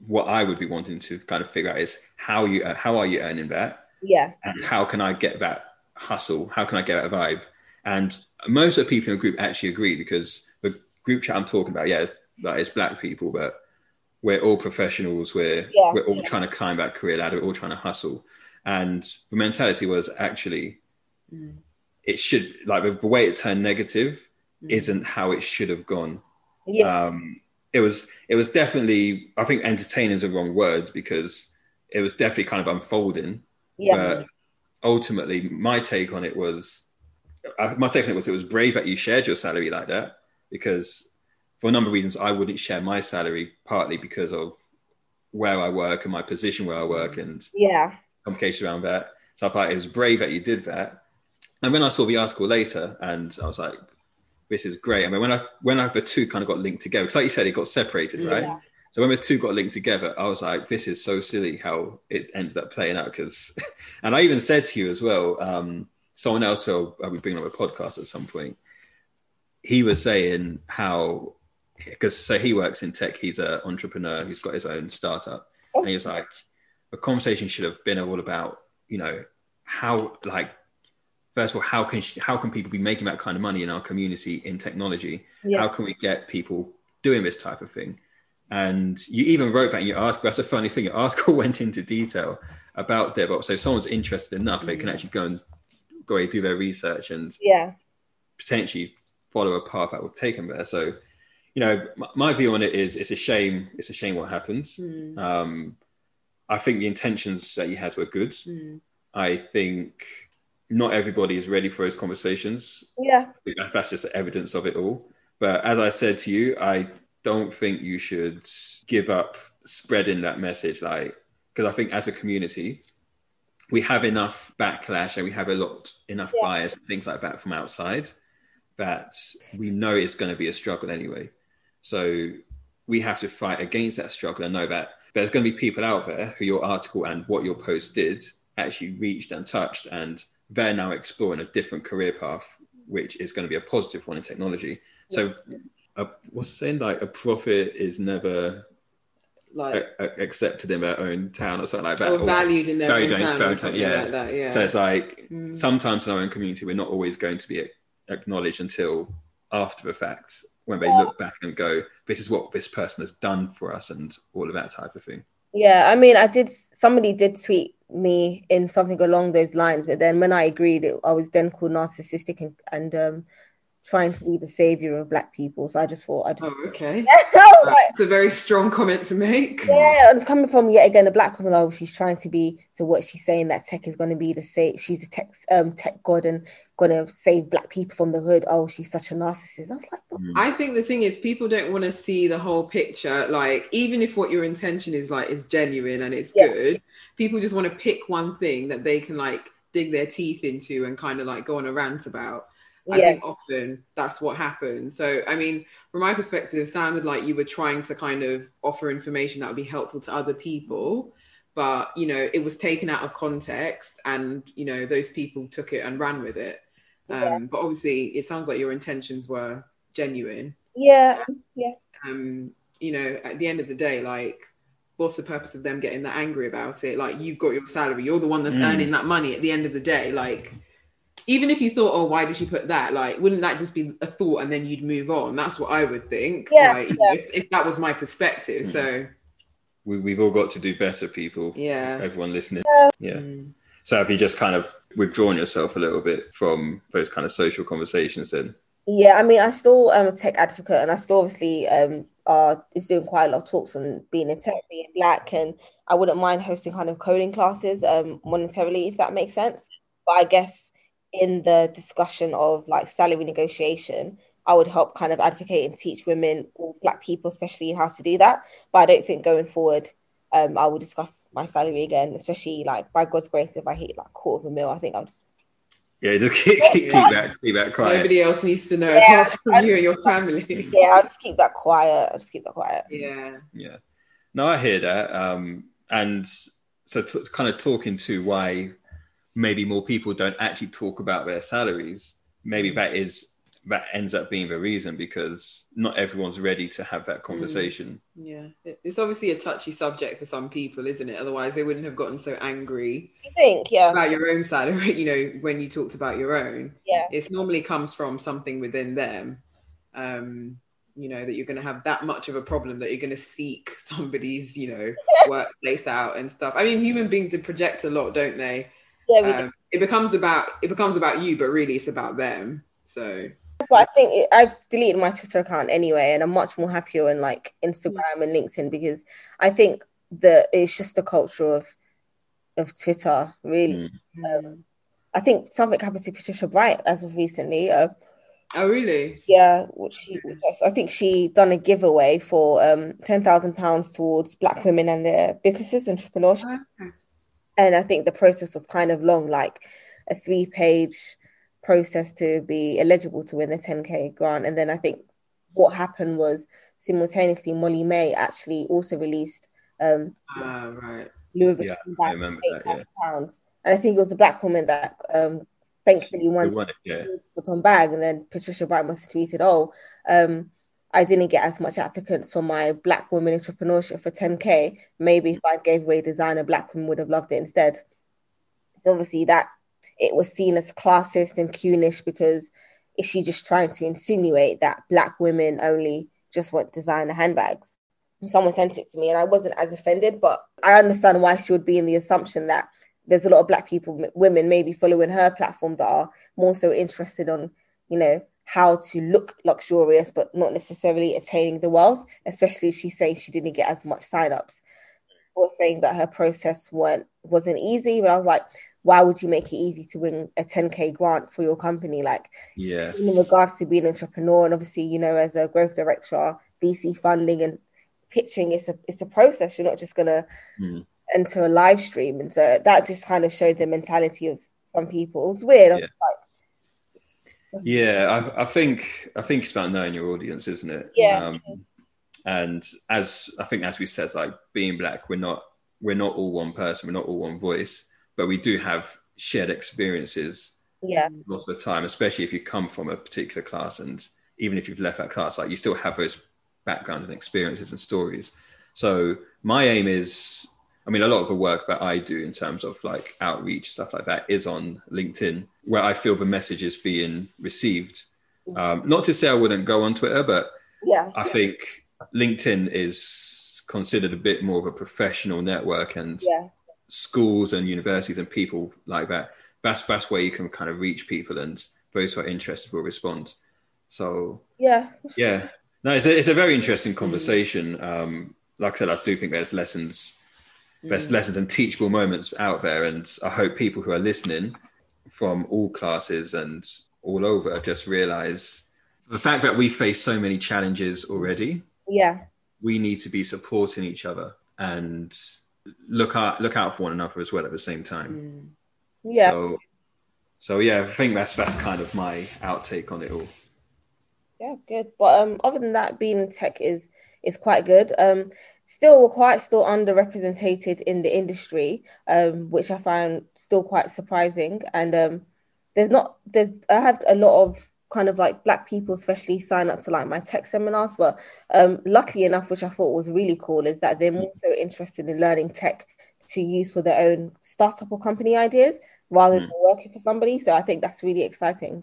what I would be wanting to kind of figure out is how you uh, how are you earning that? Yeah. And how can I get that hustle? How can I get that vibe? And most of the people in the group actually agree, because the group chat I'm talking about, yeah, that is Black people, but we're all professionals. We're yeah. we're all yeah. trying to climb that career ladder. We're all trying to hustle. And the mentality was actually, mm. it should, like the way it turned negative mm. isn't how it should have gone. Yeah. Um, it was, it was definitely, I think entertaining is a wrong word, because it was definitely kind of unfolding. Yeah. But ultimately my take on it was, my take on it was, it was brave that you shared your salary like that, because for a number of reasons, I wouldn't share my salary, partly because of where I work and my position where I work and yeah. complications around that. So I thought it was brave that you did that. And when I saw the article later, and I was like, this is great. I mean, when I, when I, the two kind of got linked together, because like you said, it got separated, yeah. right? So when the two got linked together, I was like, this is so silly how it ended up playing out. Because, and I even said to you as well, um, someone else who I'll be bringing up a podcast at some point, he was saying how, because so he works in tech, he's an entrepreneur, he's got his own startup. Okay. And he was like, the conversation should have been all about, you know, how, like, first of all, how can how can people be making that kind of money in our community in technology? Yeah. How can we get people doing this type of thing? And you even wrote that in your article. That's a funny thing. Your article went into detail about DevOps. So if someone's interested enough, mm-hmm. they can actually go and go and do their research and yeah. potentially follow a path that would take them there. So, you know, my, my view on it is it's a shame. It's a shame what happens. Mm. Um, I think the intentions that you had were good. Mm. I think not everybody is ready for those conversations. Yeah. That's just the evidence of it all. But as I said to you, I don't think you should give up spreading that message. Like, because I think as a community, we have enough backlash and we have a lot, enough yeah. bias and things like that from outside that we know it's going to be a struggle anyway. So we have to fight against that struggle and know that there's going to be people out there who your article and what your post did actually reached and touched, and they're now exploring a different career path, which is going to be a positive one in technology. So yeah. a, what's the saying? Like, a prophet is never like a, a, accepted in their own town or something like that. Or, or valued in their valued own town. Valued, or something yeah. like that, yeah. So it's like mm. sometimes in our own community, we're not always going to be acknowledged until after the fact, when they yeah. look back and go, this is what this person has done for us and all of that type of thing. Yeah, I mean, I did, somebody did tweet me in something along those lines, but then when I agreed, it, I was then called narcissistic and, and um, trying to be the savior of Black people. So I just thought, I just, oh, okay. It's like, a very strong comment to make. Yeah, it's coming from yet again a Black woman. Oh, she's trying to be. So what she's saying, that tech is going to be the save. She's the tech um, tech god and going to save Black people from the hood. Oh, she's such a narcissist. I was like, what? I think the thing is, people don't want to see the whole picture. Like, even if what your intention is like is genuine and it's yeah. good, people just want to pick one thing that they can like dig their teeth into and kind of like go on a rant about. I yeah. think often that's what happens. So, I mean, from my perspective, it sounded like you were trying to kind of offer information that would be helpful to other people, but, you know, it was taken out of context and, you know, those people took it and ran with it. Um, yeah. But obviously, it sounds like your intentions were genuine. Yeah, and, yeah. Um, you know, at the end of the day, like, what's the purpose of them getting that angry about it? Like, you've got your salary, you're the one that's mm. earning that money at the end of the day, like... Even if you thought, oh, why did she put that? Like, wouldn't that just be a thought and then you'd move on? That's what I would think. Yeah, like, yeah. If, if that was my perspective. Mm. So we, we've all got to do better, people. Yeah. Everyone listening. Yeah. yeah. Mm. So have you just kind of withdrawn yourself a little bit from those kind of social conversations then? Yeah, I mean, I still am a tech advocate and I still obviously um, are is doing quite a lot of talks on being in tech, being Black, and I wouldn't mind hosting kind of coding classes um, monetarily, if that makes sense. But I guess... in the discussion of like salary negotiation, I would help kind of advocate and teach women or Black people, especially, how to do that. But I don't think going forward, um, I will discuss my salary again, especially like by God's grace, if I hit like quarter of a mil, I think I'll just. Yeah, just keep, keep, keep that, keep that quiet. Nobody else needs to know yeah, apart from you and your family. Yeah, I'll just keep that quiet. I'll just keep that quiet. Yeah. Yeah. No, I hear that. Um, and so t- kind of talking to why maybe more people don't actually talk about their salaries. Maybe that is that ends up being the reason, because not everyone's ready to have that conversation. Mm, yeah, it's obviously a touchy subject for some people, isn't it? Otherwise they wouldn't have gotten so angry. I think, yeah. About your own salary, you know, when you talked about your own. Yeah. It normally comes from something within them, um, you know, that you're going to have that much of a problem that you're going to seek somebody's, you know, workplace out and stuff. I mean, human beings do project a lot, don't they? Yeah, we um, do. It becomes about it becomes about you, but really it's about them. So, well, I think it, I've deleted my Twitter account anyway, and I'm much more happier on like Instagram and LinkedIn, because I think that it's just the culture of of Twitter, really. Mm. Um, I think something happened to Patricia Bright as of recently. Uh, oh, really? Yeah, which she, which I think she done a giveaway for um, ten thousand pounds towards Black women and their businesses, entrepreneurship. Okay. And I think the process was kind of long, like a three-page process to be eligible to win a ten K grant. And then I think what happened was simultaneously, Molly May actually also released um, uh, right. Louis Vuitton yeah, I remember that, yeah. pounds. And I think it was a Black woman that um, thankfully won, won it, yeah. Louis Vuitton bag. And then Patricia Bright must have tweeted, oh, um, I didn't get as much applicants for my Black women entrepreneurship for ten K. Maybe if I gave away design, a Black woman would have loved it instead. Obviously that it was seen as classist and Cunish, because is she just trying to insinuate that Black women only just want designer handbags? Someone sent it to me and I wasn't as offended, but I understand why she would be in the assumption that there's a lot of Black people, women maybe following her platform, that are more so interested on, you know, how to look luxurious, but not necessarily attaining the wealth, especially if she's saying she didn't get as much sign-ups, or saying that her process weren't, wasn't easy. But I was like, why would you make it easy to win a ten K grant for your company? Like, yeah, in regards to being an entrepreneur, and obviously, you know, as a growth director, V C funding and pitching, it's a, it's a process. You're not just going to mm. enter a live stream. And so that just kind of showed the mentality of some people. It was weird. Yeah. I was like, Yeah, I, I think I think it's about knowing your audience, isn't it? Yeah. Um, and as I think, as we said, like being Black, we're not we're not all one person, we're not all one voice, but we do have shared experiences. Yeah. Most of the time, especially if you come from a particular class, and even if you've left that class, like you still have those backgrounds and experiences and stories. So my aim is, I mean, a lot of the work that I do in terms of like outreach, stuff like that, is on LinkedIn, where I feel the message is being received. Um, not to say I wouldn't go on Twitter, but yeah, I think LinkedIn is considered a bit more of a professional network, and yeah. schools and universities and people like that. That's, that's where you can kind of reach people, and those who are interested will respond. So yeah, yeah, no, it's a, it's a very interesting conversation. Um, like I said, I do think there's lessons Best mm. lessons and teachable moments out there, and I hope people who are listening from all classes and all over just realise the fact that we face so many challenges already. Yeah, we need to be supporting each other and look out look out for one another as well at the same time. Mm. Yeah. So, so yeah, I think that's that's kind of my outtake on it all. Yeah, good. But um, other than that, being in tech is is quite good. Um. Still, we're quite still underrepresented in the industry, um, which I find still quite surprising. And um, there's not, there's, I have a lot of kind of like Black people, especially, sign up to like my tech seminars. But um, luckily enough, which I thought was really cool, is that they're more so interested in learning tech to use for their own startup or company ideas rather mm. than working for somebody. So I think that's really exciting.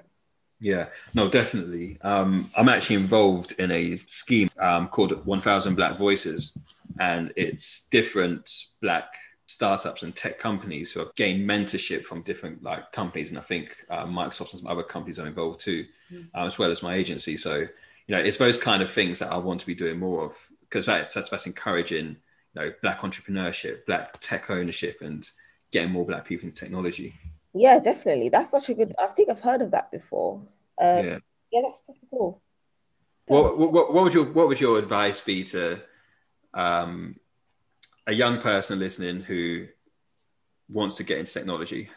Yeah, no, definitely. Um, I'm actually involved in a scheme um, called one thousand Black Voices, and it's different Black startups and tech companies who have gained mentorship from different like companies, and I think uh, Microsoft and some other companies are involved too, mm. um, as well as my agency. So, you know, it's those kind of things that I want to be doing more of, because that's, that's that's encouraging, you know, Black entrepreneurship, Black tech ownership, and getting more Black people into technology. Yeah, definitely. That's such a good... I think I've heard of that before. Um, yeah. yeah, that's pretty cool. Yeah. What, what, what would your What would your advice be to um, a young person listening who wants to get into technology?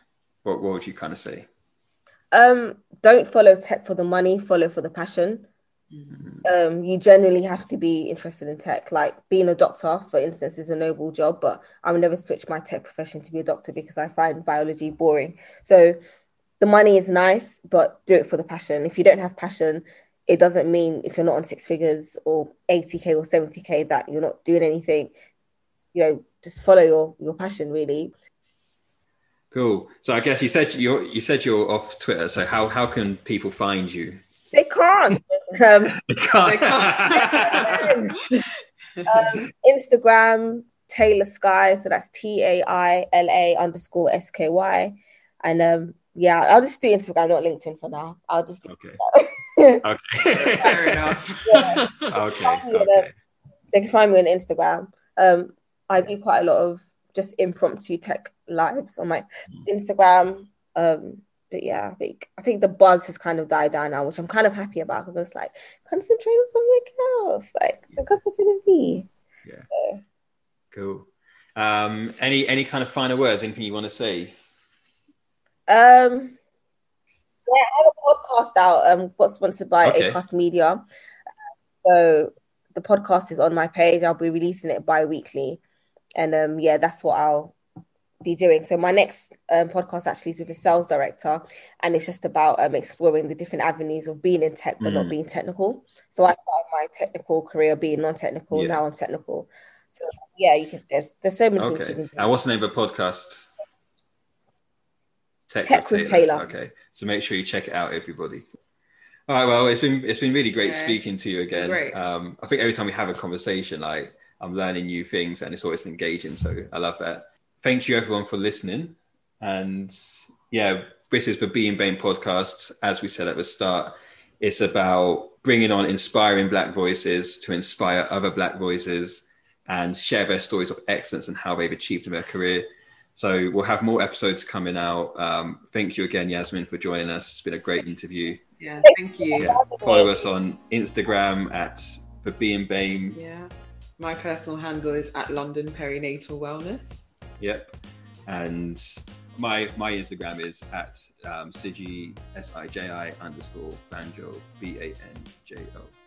What What would you kind of say? Um, don't follow tech for the money. Follow for the passion. Mm-hmm. Um, you generally have to be interested in tech. Like being a doctor, for instance, is a noble job, but I would never switch my tech profession to be a doctor because I find biology boring. So the money is nice, but do it for the passion. If you don't have passion, it doesn't mean if you're not on six figures or eighty K or seventy K that you're not doing anything. You know, just follow your, your passion, really. Cool. So I guess you said you're, you said you're off Twitter. So how, how can people find you? They can't. Um, they can't. They can't. um, Instagram, Taila Sky. So that's T A I L A underscore S K Y. And um, yeah, I'll just do Instagram, not LinkedIn for now. I'll just do okay. Okay. Fair enough. Yeah. Okay. They can, okay. they can find me on Instagram. Um, I do quite a lot of just impromptu tech lives on my Instagram. Um, but yeah, I think I think the buzz has kind of died down now, which I'm kind of happy about, because it's like, concentrate on something else, like the customer be. Yeah. So. Cool. Um, any any kind of final words? Anything you want to say? Um. Yeah, I have a podcast out. Um, got sponsored by okay. Acast Media. So the podcast is on my page. I'll be releasing it bi-weekly, and um, yeah, that's what I'll be doing. So my next um, podcast actually is with a sales director, and it's just about um exploring the different avenues of being in tech but mm. not being technical. So I started my technical career being non-technical. Yes. Now I'm technical. So yeah, you can. There's there's so many okay. things you can do. And what's the name of the podcast? Tech, Tech with Taylor. Taylor. Okay, so make sure you check it out, everybody. All right, well, it's been it's been really great yeah, speaking to you again. Um, I think every time we have a conversation, like I'm learning new things, and it's always engaging. So I love that. Thank you, everyone, for listening. And yeah, this is the Be In BAME podcast. As we said at the start, it's about bringing on inspiring Black voices to inspire other Black voices and share their stories of excellence and how they've achieved in their career. So we'll have more episodes coming out. Um, thank you again, Yasmin, for joining us. It's been a great interview. Yeah, thank you. Yeah, follow us on Instagram at the Be In BAME. Yeah, my personal handle is at London Perinatal Wellness. Yep, and my my Instagram is at um, Siji S I J I underscore Banjo B A N J O.